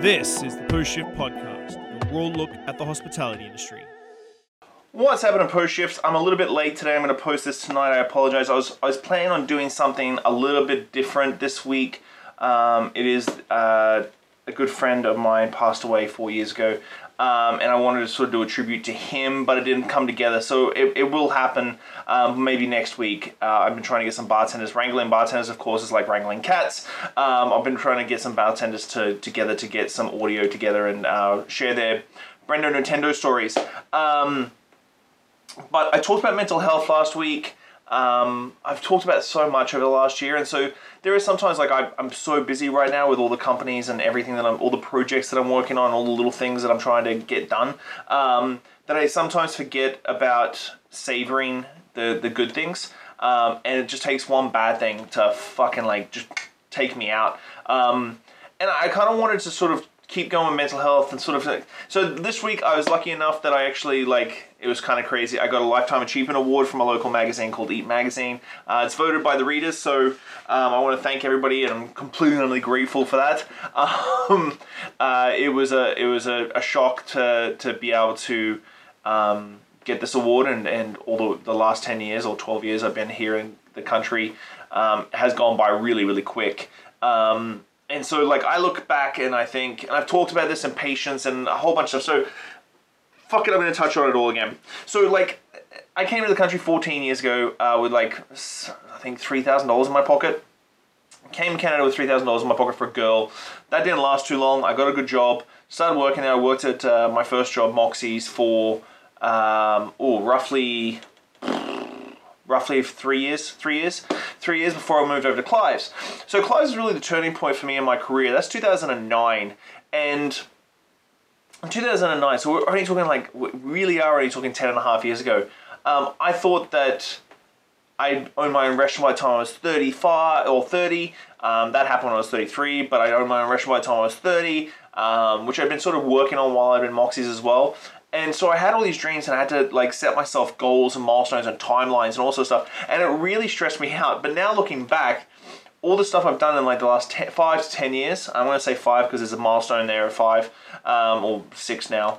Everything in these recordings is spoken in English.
This is the PostShift Podcast, a raw look at the hospitality industry. What's happening, PostShifts? I'm a little bit late today. I'm going to post this tonight. I apologize. I was planning on doing something a little bit different this week. It is a good friend of mine passed away 4 years ago, and I wanted to sort of do a tribute to him, but it didn't come together. So it will happen maybe next week. I've been trying to get some bartenders. Wrangling bartenders, of course, is like wrangling cats. I've been trying to get some bartenders together to get some audio together and share their Brendo Nintendo stories. But I talked about mental health last week. I've talked about so much over the last year. And so there is sometimes like I'm so busy right now with all the companies and everything that all the projects that I'm working on, all the little things that I'm trying to get done, that I sometimes forget about savoring the good things. And it just takes one bad thing to fucking like just take me out. And I kind of wanted to sort of keep going with mental health and sort of like, so this week I was lucky enough that I actually like, it was kind of crazy. I got a Lifetime Achievement Award from a local magazine called Eat Magazine. It's voted by the readers, so I want to thank everybody, and I'm completely grateful for that. It was a shock to be able to get this award, and all the last 10 years or 12 years I've been here in the country has gone by really, really quick. And so, like, I look back and I think, and I've talked about this in patience and a whole bunch of stuff, so fuck it, I'm going to touch on it all again. So, like, I came to the country 14 years ago with, like, I think $3,000 in my pocket. Came to Canada with $3,000 in my pocket for a girl. That didn't last too long. I got a good job. Started working there. I worked at my first job, Moxie's, for, roughly 3 years before I moved over to Clive's. So Clive's is really the turning point for me in my career. That's 2009, and in 2009, so we're only talking like, we really are only talking 10 and a half years ago. I thought that I owned my own restaurant by the time I was 35 or 30. That happened when I was 33, but I owned my own restaurant by the time I was 30, which I've been sort of working on while I've been Moxie's as well. And so I had all these dreams, and I had to like set myself goals and milestones and timelines and all sorts of stuff. And it really stressed me out. But now looking back, all the stuff I've done in like the last 5 to 10 years, I'm going to say 5 because there's a milestone there at 5 or 6 now.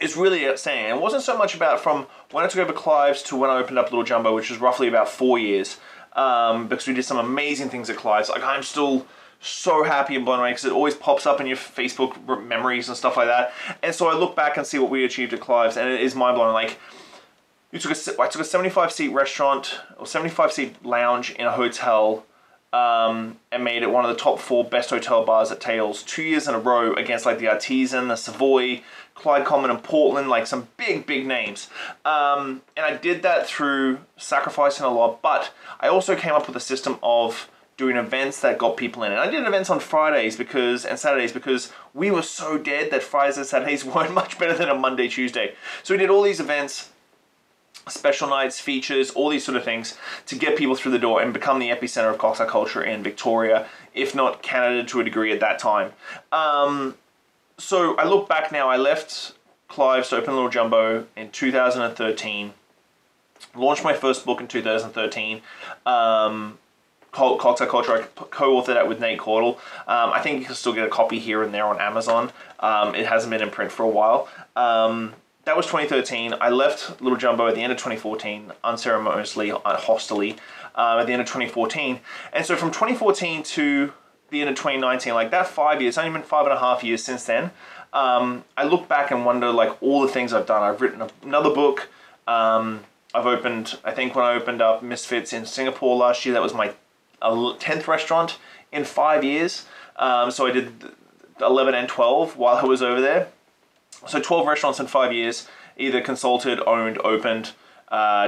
It's really outstanding. It wasn't so much about from when I took over Clive's to when I opened up Little Jumbo, which was roughly about 4 years, because we did some amazing things at Clive's. Like I'm still so happy and blown away because it always pops up in your Facebook memories and stuff like that. And so I look back and see what we achieved at Clive's, and it is mind blowing. Like, I took a 75-seat restaurant or 75-seat lounge in a hotel, and made it one of the top 4 best hotel bars at tables 2 years in a row against like the Artisan, the Savoy, Clyde Common, and Portland, like some big names. And I did that through sacrificing a lot, but I also came up with a system of doing events that got people in. And I did events on Fridays and Saturdays because we were so dead that Fridays and Saturdays weren't much better than a Monday, Tuesday. So we did all these events, special nights, features, all these sort of things to get people through the door and become the epicenter of cocktail culture in Victoria, if not Canada to a degree at that time. So I look back now, I left Clive's to open Little Jumbo in 2013, launched my first book in 2013, Cocktail Culture. I co-authored that with Nate Caudill. I think you can still get a copy here and there on Amazon. It hasn't been in print for a while. That was 2013. I left Little Jumbo at the end of 2014, unceremoniously, hostily, at the end of 2014. And so from 2014 to the end of 2019, like that 5 years, it's only been 5.5 years since then. I look back and wonder like all the things I've done. I've written another book. I've opened, I think when I opened up Misfits in Singapore last year, that was my 10th restaurant in 5 years. So I did 11 and 12 while I was over there. So 12 restaurants in 5 years, either consulted, owned, opened,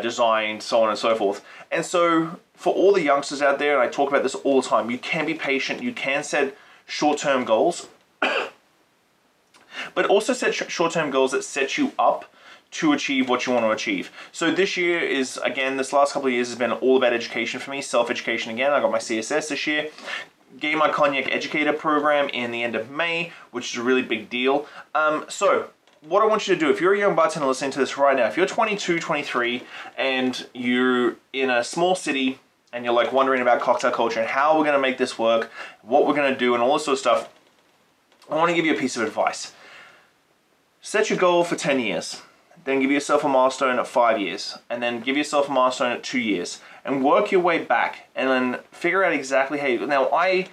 designed, so on and so forth. And so for all the youngsters out there, and I talk about this all the time, you can be patient, you can set short-term goals, but also set short-term goals that set you up to achieve what you want to achieve. So this year is, again, this last couple of years has been all about education for me, self-education again. I got my CSS this year, gave my Cognac Educator program in the end of May, which is a really big deal. So what I want you to do, if you're a young bartender listening to this right now, if you're 22, 23, and you're in a small city and you're like wondering about cocktail culture and how we're gonna make this work, what we're gonna do and all this sort of stuff, I wanna give you a piece of advice. Set your goal for 10 years, then give yourself a milestone at 5 years, and then give yourself a milestone at 2 years, and work your way back and then figure out exactly how you, now I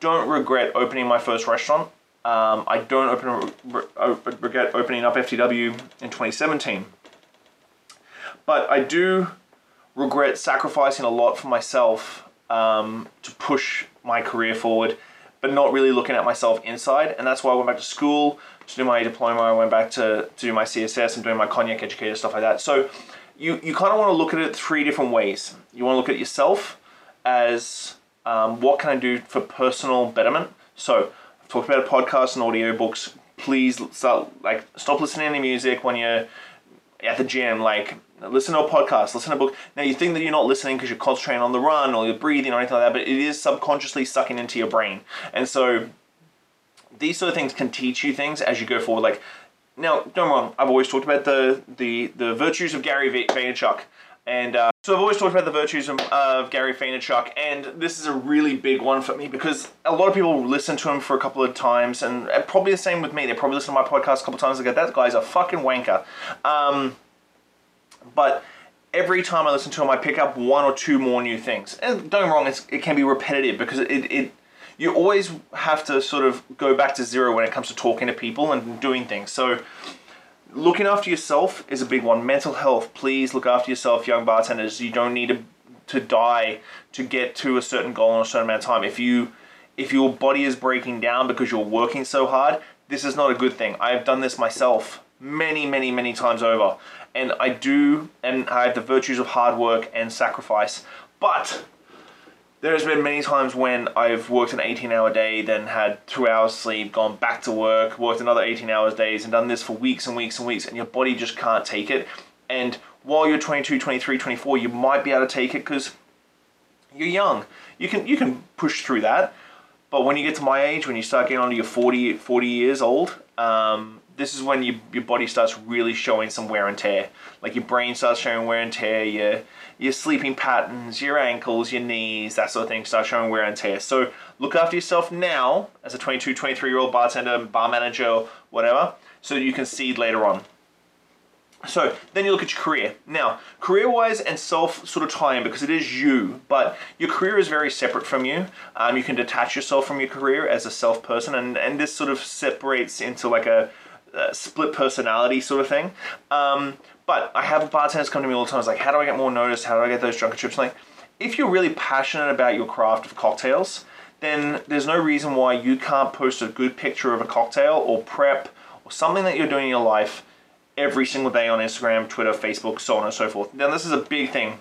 don't regret opening my first restaurant. I don't regret opening up FTW in 2017, but I do regret sacrificing a lot for myself to push my career forward, but not really looking at myself inside. And that's why I went back to school to do my diploma. I went back to do my CSS and doing my Cognac Educator, stuff like that. So you kind of want to look at it three different ways. You want to look at yourself as what can I do for personal betterment? So talked about podcasts and audiobooks. Please stop listening to any music when you're at the gym. Like, listen to a podcast, listen to a book. Now, you think that you're not listening because you're concentrating on the run or you're breathing or anything like that, but it is subconsciously sucking into your brain. And so these sort of things can teach you things as you go forward. Like, now, don't get me wrong, I've always talked about the virtues of Gary Vaynerchuk. And so I've always talked about the virtues of Gary Vaynerchuk, and this is a really big one for me because a lot of people listen to him for a couple of times, and probably the same with me. They probably listen to my podcast a couple of times and go, that guy's a fucking wanker. But every time I listen to him, I pick up one or two more new things. And don't get me wrong, it can be repetitive because you always have to sort of go back to zero when it comes to talking to people and doing things. So looking after yourself is a big one. Mental health, please look after yourself, young bartenders. You don't need to die to get to a certain goal in a certain amount of time. If your body is breaking down because you're working so hard, this is not a good thing. I've done this myself many, many, many times over. And I have the virtues of hard work and sacrifice. But there's been many times when I've worked an 18-hour day, then had 2 hours sleep, gone back to work, worked another 18-hour days, and done this for weeks and weeks and weeks, and your body just can't take it. And while you're 22, 23, 24, you might be able to take it because you're young. You can push through that. But when you get to my age, when you start getting onto your 40 years old, this is when your body starts really showing some wear and tear. Like your brain starts showing wear and tear, your sleeping patterns, your ankles, your knees, that sort of thing start showing wear and tear. So look after yourself now as a 22, 23-year-old bartender, bar manager, whatever, so you can seed later on. So then you look at your career. Now, career-wise and self sort of tie in because it is you, but your career is very separate from you. You can detach yourself from your career as a self-person, and this sort of separates into like a split personality sort of thing. But I have bartenders come to me all the time. It's like, how do I get more noticed? How do I get those drunken trips? Like, if you're really passionate about your craft of cocktails, then there's no reason why you can't post a good picture of a cocktail or prep or something that you're doing in your life every single day on Instagram, Twitter, Facebook, so on and so forth. Now, this is a big thing.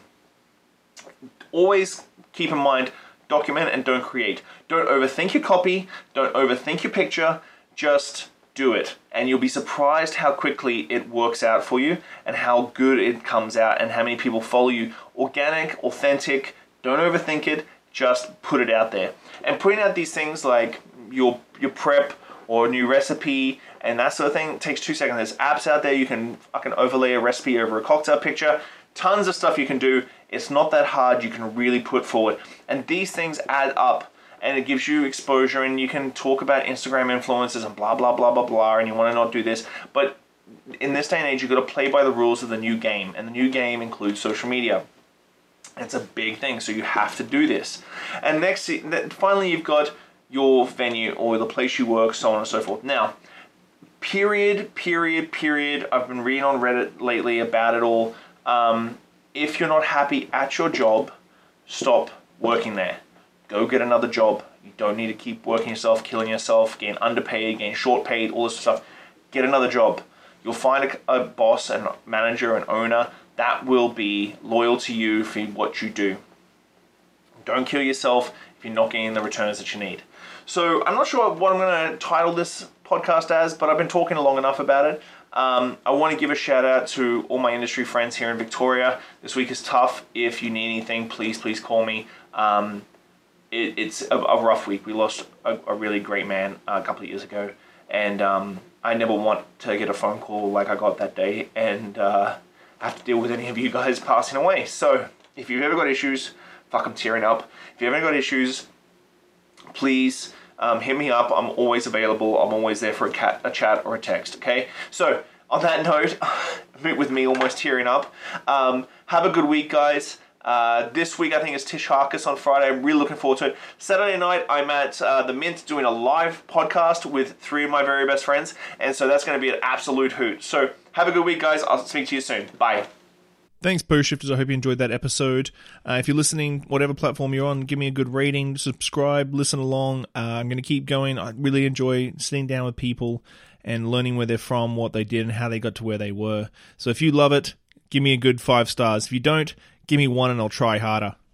Always keep in mind, document and don't create. Don't overthink your copy. Don't overthink your picture. Just do it, and you'll be surprised how quickly it works out for you and how good it comes out and how many people follow you. Organic, authentic, don't overthink it, just put it out there. And putting out these things like your prep or a new recipe and that sort of thing takes 2 seconds. There's apps out there, you can fucking overlay a recipe over a cocktail picture. Tons of stuff you can do. It's not that hard, you can really put forward. And these things add up. And it gives you exposure, and you can talk about Instagram influencers and blah, blah, blah, blah, blah, and you want to not do this. But in this day and age, you've got to play by the rules of the new game, and the new game includes social media. It's a big thing, so you have to do this. And next, finally, you've got your venue or the place you work, so on and so forth. Now, period, I've been reading on Reddit lately about it all. If you're not happy at your job, stop working there. Go get another job. You don't need to keep working yourself, killing yourself, getting underpaid, getting short paid, all this stuff. Get another job. You'll find a boss, and manager, and owner that will be loyal to you for what you do. Don't kill yourself if you're not getting the returns that you need. So I'm not sure what I'm going to title this podcast as, but I've been talking long enough about it. I want to give a shout out to all my industry friends here in Victoria. This week is tough. If you need anything, please call me. It's a rough week. We lost a really great man a couple of years ago, and I never want to get a phone call like I got that day and have to deal with any of you guys passing away. So if you've ever got issues, Fuck, I'm tearing up. If you haven't got issues, please hit me up. I'm always available. I'm always there for a chat or a text, okay? So on that note, with me almost tearing up, have a good week, guys. This week, I think it's Tish Harkis on Friday. I'm really looking forward to it. Saturday night, I'm at The Mint doing a live podcast with three of my very best friends. And so that's going to be an absolute hoot. So have a good week, guys. I'll speak to you soon. Bye. Thanks, Postshifters. I hope you enjoyed that episode. If you're listening, whatever platform you're on, give me a good rating, subscribe, listen along. I'm going to keep going. I really enjoy sitting down with people and learning where they're from, what they did, and how they got to where they were. So if you love it, give me a good 5 stars. If you don't, give me 1 and I'll try harder.